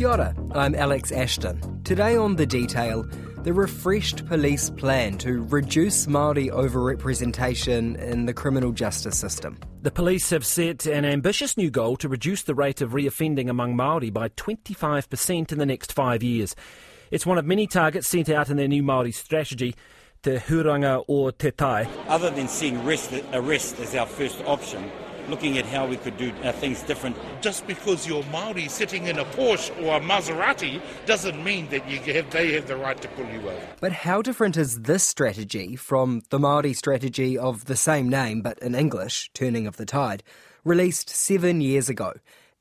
Kia ora, I'm Alex Ashton. Today on The Detail, the refreshed police plan to reduce Māori overrepresentation in the criminal justice system. The police have set an ambitious new goal to reduce the rate of reoffending among Māori by 25% in the next 5 years. It's one of many targets set out in their new Māori strategy, Te Huringa o Te Tai. Other than seeing arrest as our first option, looking at how we could do things different. Just because you're Māori sitting in a Porsche or a Maserati doesn't mean that they have the right to pull you over. But how different is this strategy from the Māori strategy of the same name, but in English, Turning of the Tide, released 7 years ago?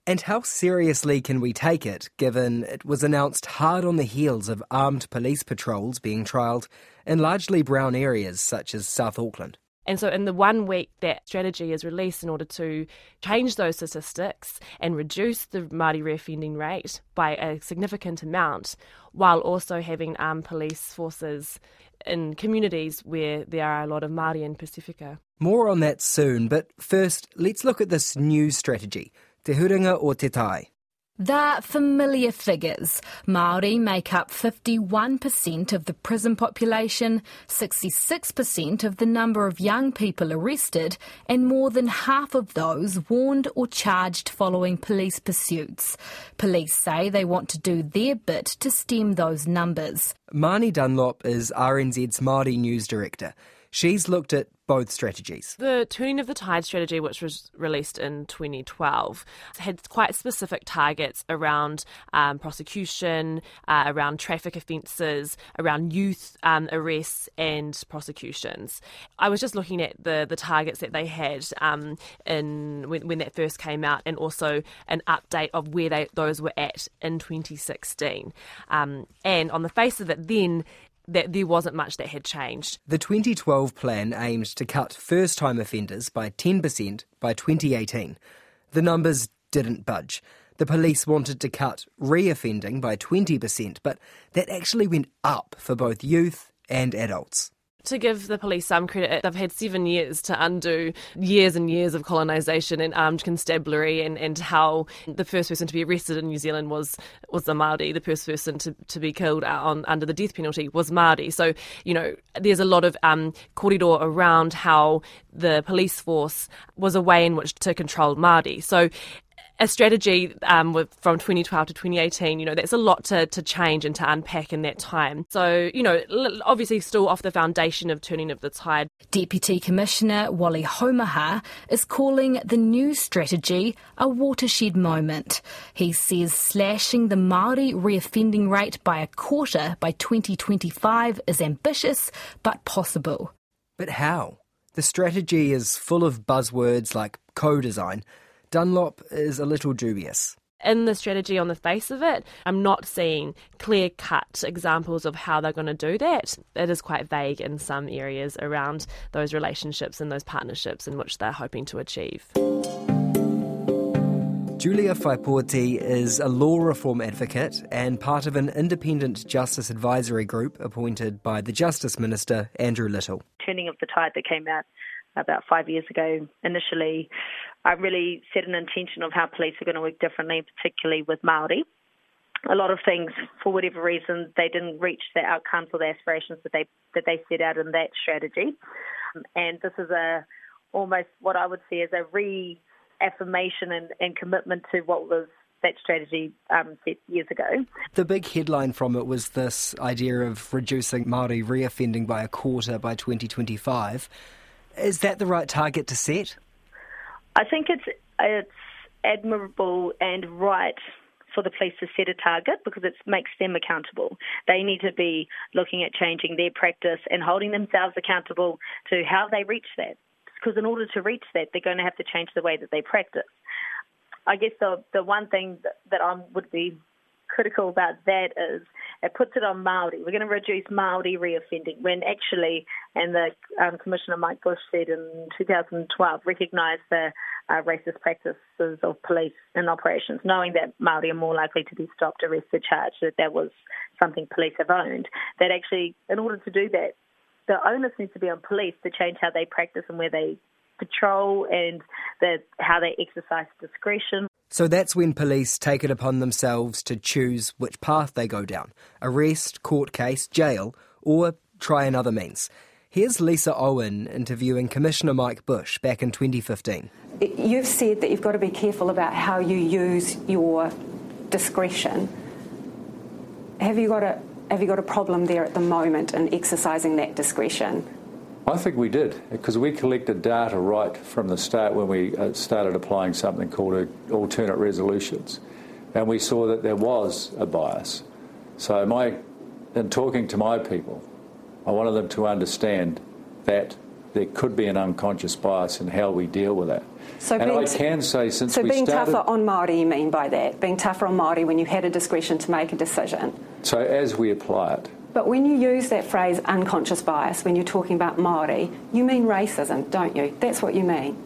And how seriously can we take it, given it was announced hard on the heels of armed police patrols being trialled in largely brown areas such as South Auckland? And so in the 1 week that strategy is released in order to change those statistics and reduce the Māori reoffending rate by a significant amount, while also having armed police forces in communities where there are a lot of Māori in Pasifika. More on that soon, but first let's look at this new strategy, Te Huringa o Te Tai. They're familiar figures. Māori make up 51% of the prison population, 66% of the number of young people arrested, and more than half of those warned or charged following police pursuits. Police say they want to do their bit to stem those numbers. Marnie Dunlop is RNZ's Māori News Director. She's looked at both strategies. The Turning of the Tide strategy, which was released in 2012, had quite specific targets around prosecution, around traffic offences, around youth arrests and prosecutions. I was just looking at the targets that they had when that first came out, and also an update of where those were at in 2016. And on the face of it then, that there wasn't much that had changed. The 2012 plan aimed to cut first-time offenders by 10% by 2018. The numbers didn't budge. The police wanted to cut re-offending by 20%, but that actually went up for both youth and adults. To give the police some credit, they've had 7 years to undo years and years of colonisation and armed constabulary, and how the first person to be arrested in New Zealand was the Māori. The first person to be killed under the death penalty was Māori. So, you know, there's a lot of kōrero around how the police force was a way in which to control Māori. So a strategy from 2012 to 2018, you know, that's a lot to change and to unpack in that time. So, you know, obviously still off the foundation of Turning of the Tide. Deputy Commissioner Wally Haumaha is calling the new strategy a watershed moment. He says slashing the Māori reoffending rate by a quarter by 2025 is ambitious but possible. But how? The strategy is full of buzzwords like co-design. Dunlop is a little dubious. In the strategy, on the face of it, I'm not seeing clear-cut examples of how they're going to do that. It is quite vague in some areas around those relationships and those partnerships in which they're hoping to achieve. Julia Faipoti is a law reform advocate and part of an independent justice advisory group appointed by the Justice Minister, Andrew Little. Turning of the Tide that came out about 5 years ago initially, I really set an intention of how police are going to work differently, particularly with Māori. A lot of things, for whatever reason, they didn't reach the outcomes or the aspirations that they set out in that strategy. And this is almost what I would see as a reaffirmation and commitment to what was that strategy set years ago. The big headline from it was this idea of reducing Māori reoffending by a quarter by 2025. Is that the right target to set? I think it's admirable and right for the police to set a target because it makes them accountable. They need to be looking at changing their practice and holding themselves accountable to how they reach that. Because in order to reach that, they're going to have to change the way that they practice. I guess the one thing that I would be critical about that is it puts it on Māori. We're going to reduce Māori reoffending when actually, and the Commissioner Mike Bush said in 2012, recognise the racist practices of police and operations, knowing that Māori are more likely to be stopped, arrested, charged, that was something police have owned. That actually, in order to do that, the onus needs to be on police to change how they practice and where they patrol and how they exercise discretion. So that's when police take it upon themselves to choose which path they go down: arrest, court case, jail, or try another means. Here's Lisa Owen interviewing Commissioner Mike Bush back in 2015. You've said that you've got to be careful about how you use your discretion. Have you got a problem there at the moment in exercising that discretion? I think we did, because we collected data right from the start when we started applying something called alternate resolutions, and we saw that there was a bias. So in talking to my people, I wanted them to understand that there could be an unconscious bias in how we deal with that. So being tougher on Māori, you mean by that? Being tougher on Māori when you had a discretion to make a decision? So as we apply it. But when you use that phrase unconscious bias when you're talking about Māori, you mean racism, don't you? That's what you mean.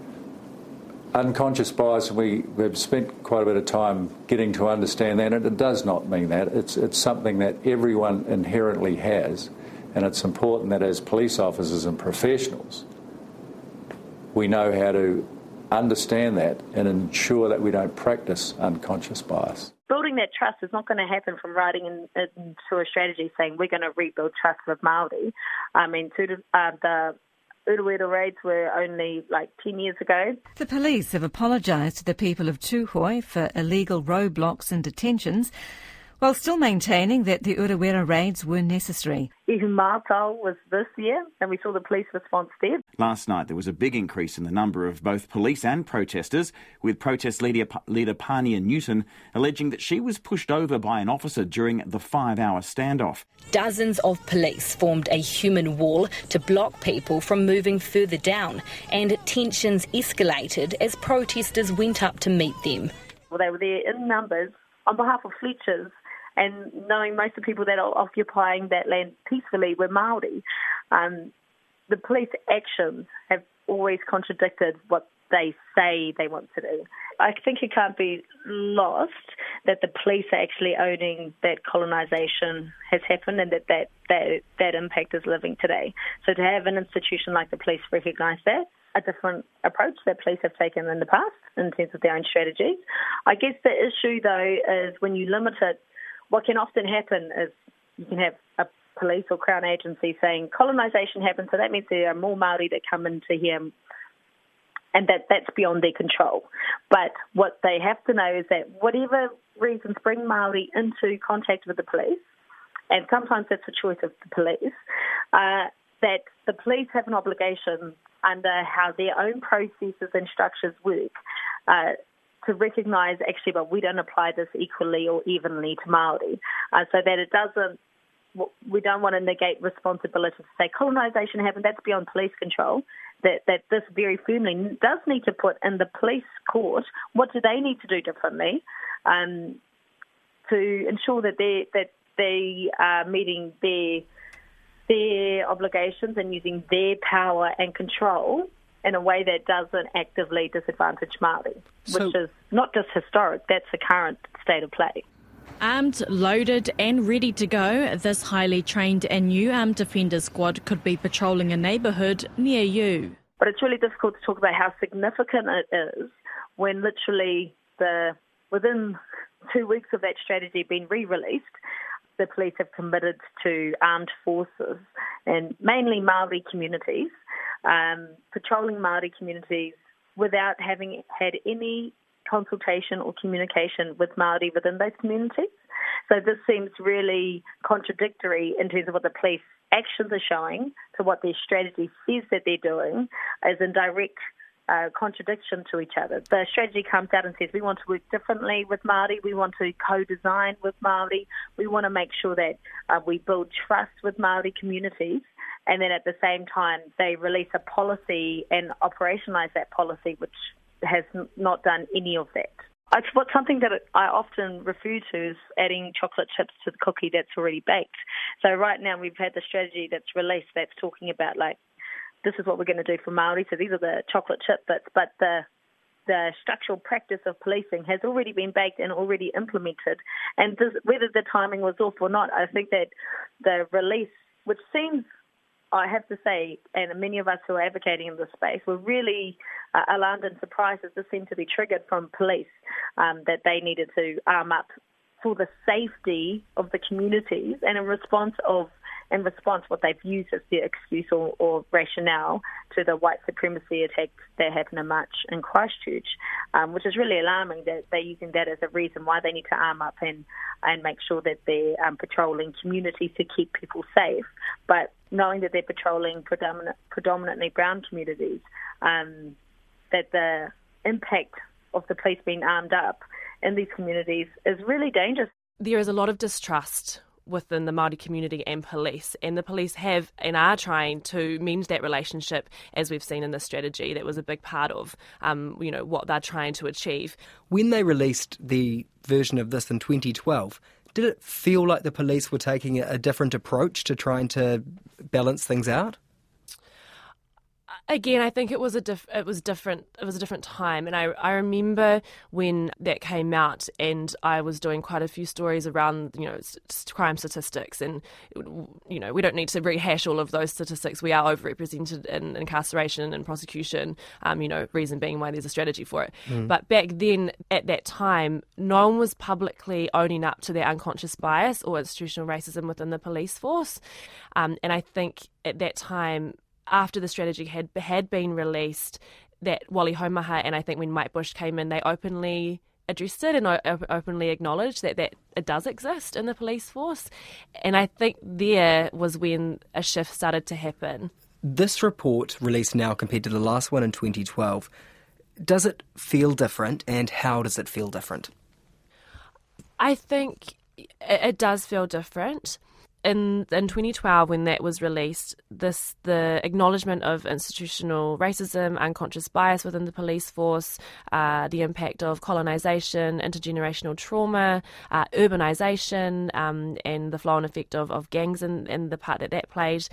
Unconscious bias, we've spent quite a bit of time getting to understand that, and it does not mean that. It's something that everyone inherently has, and it's important that as police officers and professionals, we know how to understand that and ensure that we don't practice unconscious bias. Building that trust is not going to happen from writing into a strategy saying we're going to rebuild trust with Māori. I mean, the Uruwera raids were only like 10 years ago. The police have apologised to the people of Tūhoe for illegal roadblocks and detentions, while still maintaining that the Uruwera raids were necessary. Even Matao was this year, and we saw the police response there. Last night there was a big increase in the number of both police and protesters, with protest leader Pania Newton alleging that she was pushed over by an officer during the 5-hour standoff. Dozens of police formed a human wall to block people from moving further down, and tensions escalated as protesters went up to meet them. Well, they were there in numbers on behalf of Fletchers, and knowing most of the people that are occupying that land peacefully were Māori. The police actions have always contradicted what they say they want to do. I think it can't be lost that the police are actually owning that colonisation has happened, and that impact is living today. So to have an institution like the police recognise that, a different approach that police have taken in the past in terms of their own strategies. I guess the issue, though, is when you limit it, what can often happen is you can have a police or Crown agency saying colonisation happened, so that means there are more Māori that come into here, and that's beyond their control. But what they have to know is that whatever reasons bring Māori into contact with the police, and sometimes that's a choice of the police, that the police have an obligation under how their own processes and structures work to recognise, actually, but we don't apply this equally or evenly to Māori, so that it doesn't, we don't want to negate responsibility to say colonisation happened, that's beyond police control, that this very firmly does need to put in the police court, what do they need to do differently to ensure that they are meeting their obligations and using their power and control in a way that doesn't actively disadvantage Māori, which is not just historic, that's the current state of play. Armed, loaded and ready to go, this highly trained and new armed defender squad could be patrolling a neighbourhood near you. But it's really difficult to talk about how significant it is when literally within 2 weeks of that strategy being re-released, the police have committed to armed forces and mainly Māori communities, patrolling Māori communities without having had any consultation or communication with Māori within those communities. So this seems really contradictory in terms of what the police actions are showing to what their strategy says that they're doing, as in direct contradiction to each other. The strategy comes out and says we want to work differently with Māori, we want to co-design with Māori, we want to make sure that we build trust with Māori communities, and then at the same time they release a policy and operationalise that policy, which has not done any of that. It's something that I often refer to as adding chocolate chips to the cookie that's already baked. So right now we've had the strategy that's released that's talking about like, this is what we're going to do for Māori, so these are the chocolate chip bits, but the structural practice of policing has already been baked and already implemented. And whether the timing was off or not, I think that the release, which seems I have to say, and many of us who are advocating in this space, we're really alarmed and surprised that this seemed to be triggered from police, that they needed to arm up for the safety of the communities, and in response, what they've used as their excuse or rationale to the white supremacy attacks that happened in March in Christchurch, which is really alarming that they're using that as a reason why they need to arm up and make sure that they're patrolling communities to keep people safe, but knowing that they're patrolling predominantly brown communities, that the impact of the police being armed up in these communities is really dangerous. There is a lot of distrust within the Māori community and police, and the police have and are trying to mend that relationship, as we've seen in the strategy. That was a big part of what they're trying to achieve. When they released the version of this in 2012, did it feel like the police were taking a different approach to trying to balance things out? Again, I think it was a different time, and I remember when that came out, and I was doing quite a few stories around crime statistics, and we don't need to rehash all of those statistics. We are overrepresented in incarceration and prosecution. Reason being why there's a strategy for it. Mm. But back then, at that time, no one was publicly owning up to their unconscious bias or institutional racism within the police force, and I think at that time, after the strategy had been released, that Wally Haumaha, and I think when Mike Bush came in, they openly addressed it and openly acknowledged that it does exist in the police force. And I think there was when a shift started to happen. This report released now compared to the last one in 2012, does it feel different, and how does it feel different? I think it does feel different. In 2012, when that was released, the acknowledgement of institutional racism, unconscious bias within the police force, the impact of colonisation, intergenerational trauma, urbanisation, and the flow and effect of gangs and the part that played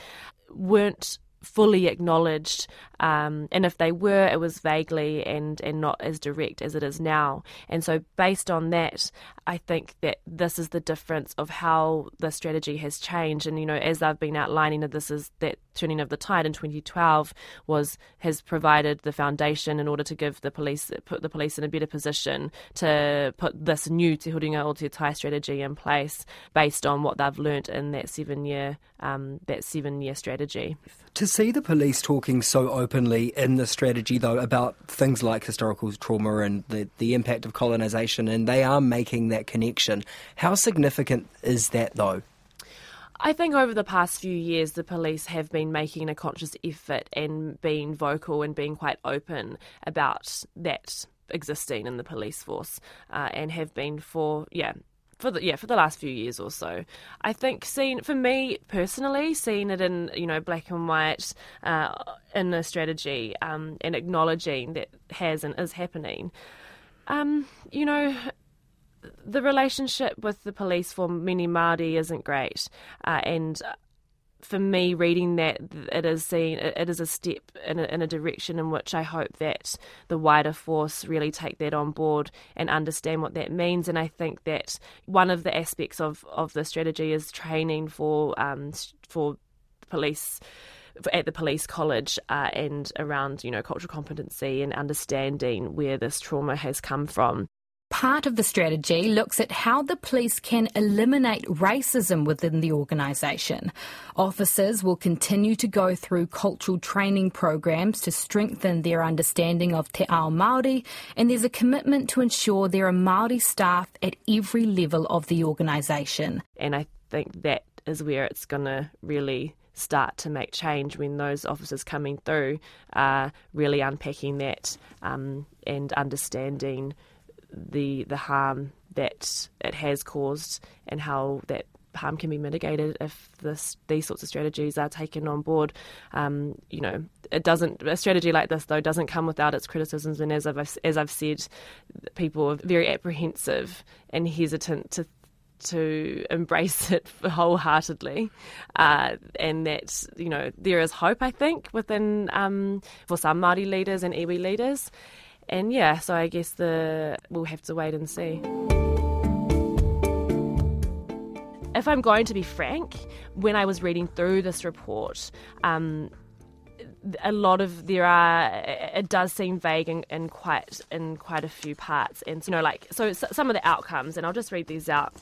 weren't fully acknowledged, and if they were, it was vaguely and not as direct as it is now. And so based on that, I think that this is the difference of how the strategy has changed. And as I've been outlining, that this is that Turning of the Tide in 2012 has provided the foundation in order to give put the police in a better position to put this new Te Huringa o Te Tai strategy in place based on what they've learnt in that 7-year strategy. To see the police talking so openly in the strategy, though, about things like historical trauma and the impact of colonisation, and they are making that connection, how significant is that, though? I think over the past few years, the police have been making a conscious effort and being vocal and being quite open about that existing in the police force, and have been for the last few years or so. I think for me personally, seeing it in black and white in a strategy, and acknowledging that has and is happening, the relationship with the police for many Māori isn't great, and for me, reading that, it is a step in a direction in which I hope that the wider force really take that on board and understand what that means. And I think that one of the aspects of the strategy is training for police at the police college, and around cultural competency and understanding where this trauma has come from. Part of the strategy looks at how the police can eliminate racism within the organisation. Officers will continue to go through cultural training programs to strengthen their understanding of Te Ao Māori, and there's a commitment to ensure there are Māori staff at every level of the organisation. And I think that is where it's going to really start to make change, when those officers coming through are really unpacking that, and understanding the harm that it has caused and how that harm can be mitigated if these sorts of strategies are taken on board. A strategy like this, though, doesn't come without its criticisms, and as I've said, people are very apprehensive and hesitant to embrace it wholeheartedly, and that there is hope, I think, within for some Māori leaders and iwi leaders. And yeah, so I guess we'll have to wait and see. If I'm going to be frank, when I was reading through this report, it does seem vague in quite a few parts. And, you know, like, so some of the outcomes, and I'll just read these out.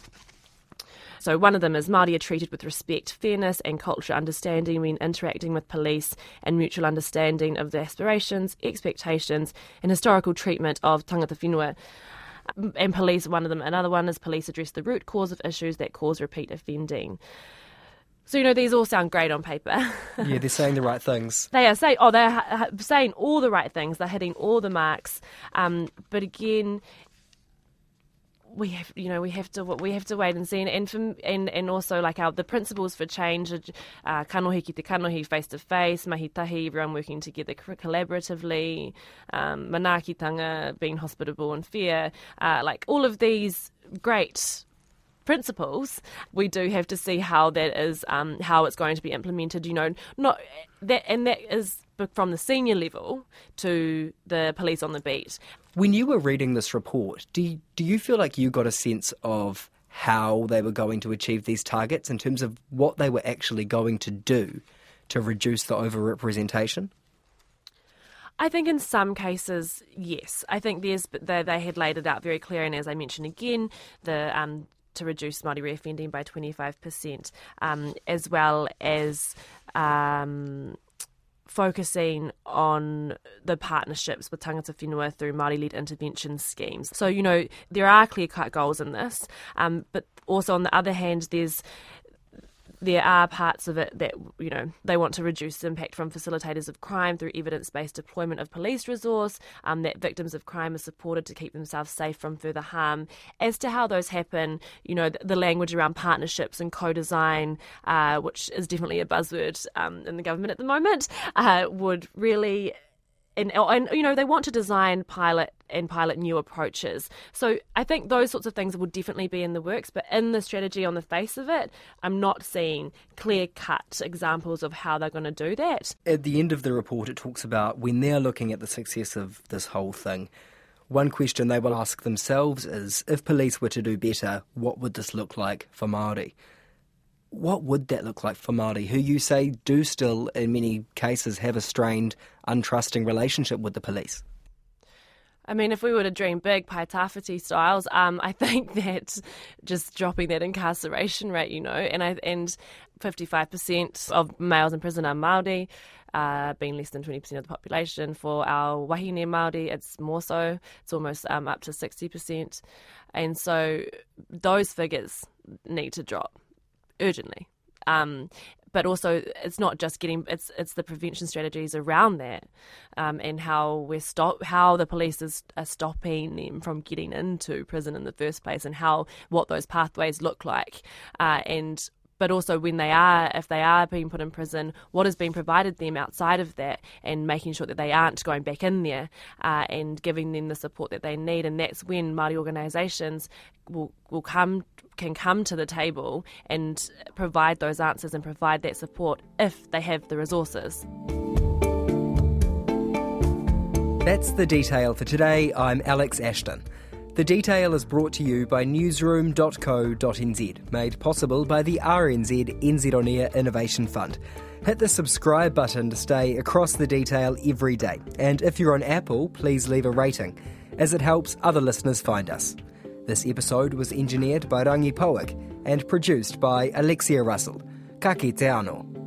So one of them is Māori are treated with respect, fairness and cultural understanding when interacting with police, and mutual understanding of the aspirations, expectations and historical treatment of tangata whenua. And police, one of them, another one is police address the root cause of issues that cause repeat offending. So, you know, these all sound great on paper. Yeah, they're saying the right things. They are saying, they're saying all the right things. They're hitting all the marks. But again, we have to wait and see. And also, like, the principles for change are kanohi ki te kanohi, face to face, mahitahi, everyone working together collaboratively, manaakitanga, being hospitable and fair. Like, all of these great principles, we do have to see how that is, how it's going to be implemented. You know, not that, and that is from the senior level to the police on the beat. When you were reading this report, do you feel like you got a sense of how they were going to achieve these targets in terms of what they were actually going to do to reduce the overrepresentation? I think in some cases, yes. I think they had laid it out very clear, and as I mentioned again, to reduce Māori reoffending by 25%, as well as focusing on the partnerships with tangata whenua through Māori-led intervention schemes. So, you know, there are clear-cut goals in this, but also on the other hand, there are parts of it that, you know, they want to reduce the impact from facilitators of crime through evidence-based deployment of police resource, that victims of crime are supported to keep themselves safe from further harm. As to how those happen, you know, the language around partnerships and co-design, which is definitely a buzzword in the government at the moment, would really... And, you know, they want to design, pilot new approaches. So I think those sorts of things will definitely be in the works, but in the strategy on the face of it, I'm not seeing clear-cut examples of how they're going to do that. At the end of the report, it talks about when they're looking at the success of this whole thing, one question they will ask themselves is, if police were to do better, what would this look like for Māori? What would that look like for Māori, who you say do still, in many cases, have a strained, untrusting relationship with the police? I mean, if we were to dream big, Pai Tawhiti styles, I think that just dropping that incarceration rate, you know, and 55% of males in prison are Māori, being less than 20% of the population. For our wahine Māori, it's more so. It's almost up to 60%. And so those figures need to drop. Urgently, but also it's not just getting; it's the prevention strategies around that, and how the police are stopping them from getting into prison in the first place, and what those pathways look like, but also if they are being put in prison, what is being provided them outside of that, and making sure that they aren't going back in there, and giving them the support that they need, and that's when Māori organisations can come to the table and provide those answers and provide that support if they have the resources. That's The Detail for today. I'm Alex Ashton. The Detail is brought to you by newsroom.co.nz, made possible by the RNZ NZ On Air Innovation Fund. Hit the subscribe button to stay across The Detail every day. And if you're on Apple, please leave a rating, as it helps other listeners find us. This episode was engineered by Rangi Poig and produced by Alexia Russell. Ka kite anō.